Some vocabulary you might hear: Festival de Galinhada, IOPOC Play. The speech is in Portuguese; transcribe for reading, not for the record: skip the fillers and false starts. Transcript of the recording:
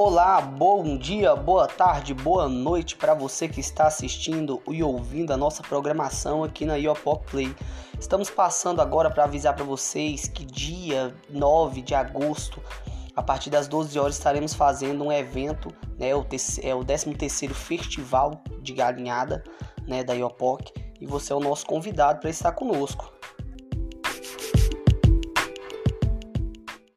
Olá, bom dia, boa tarde, boa noite para você que está assistindo e ouvindo a nossa programação aqui na IOPOC Play. Estamos passando agora para avisar para vocês que dia 9 de agosto, a partir das 12 horas, estaremos fazendo um evento, né, o 13º Festival de Galinhada, né, da IOPOC, e você é o nosso convidado para estar conosco.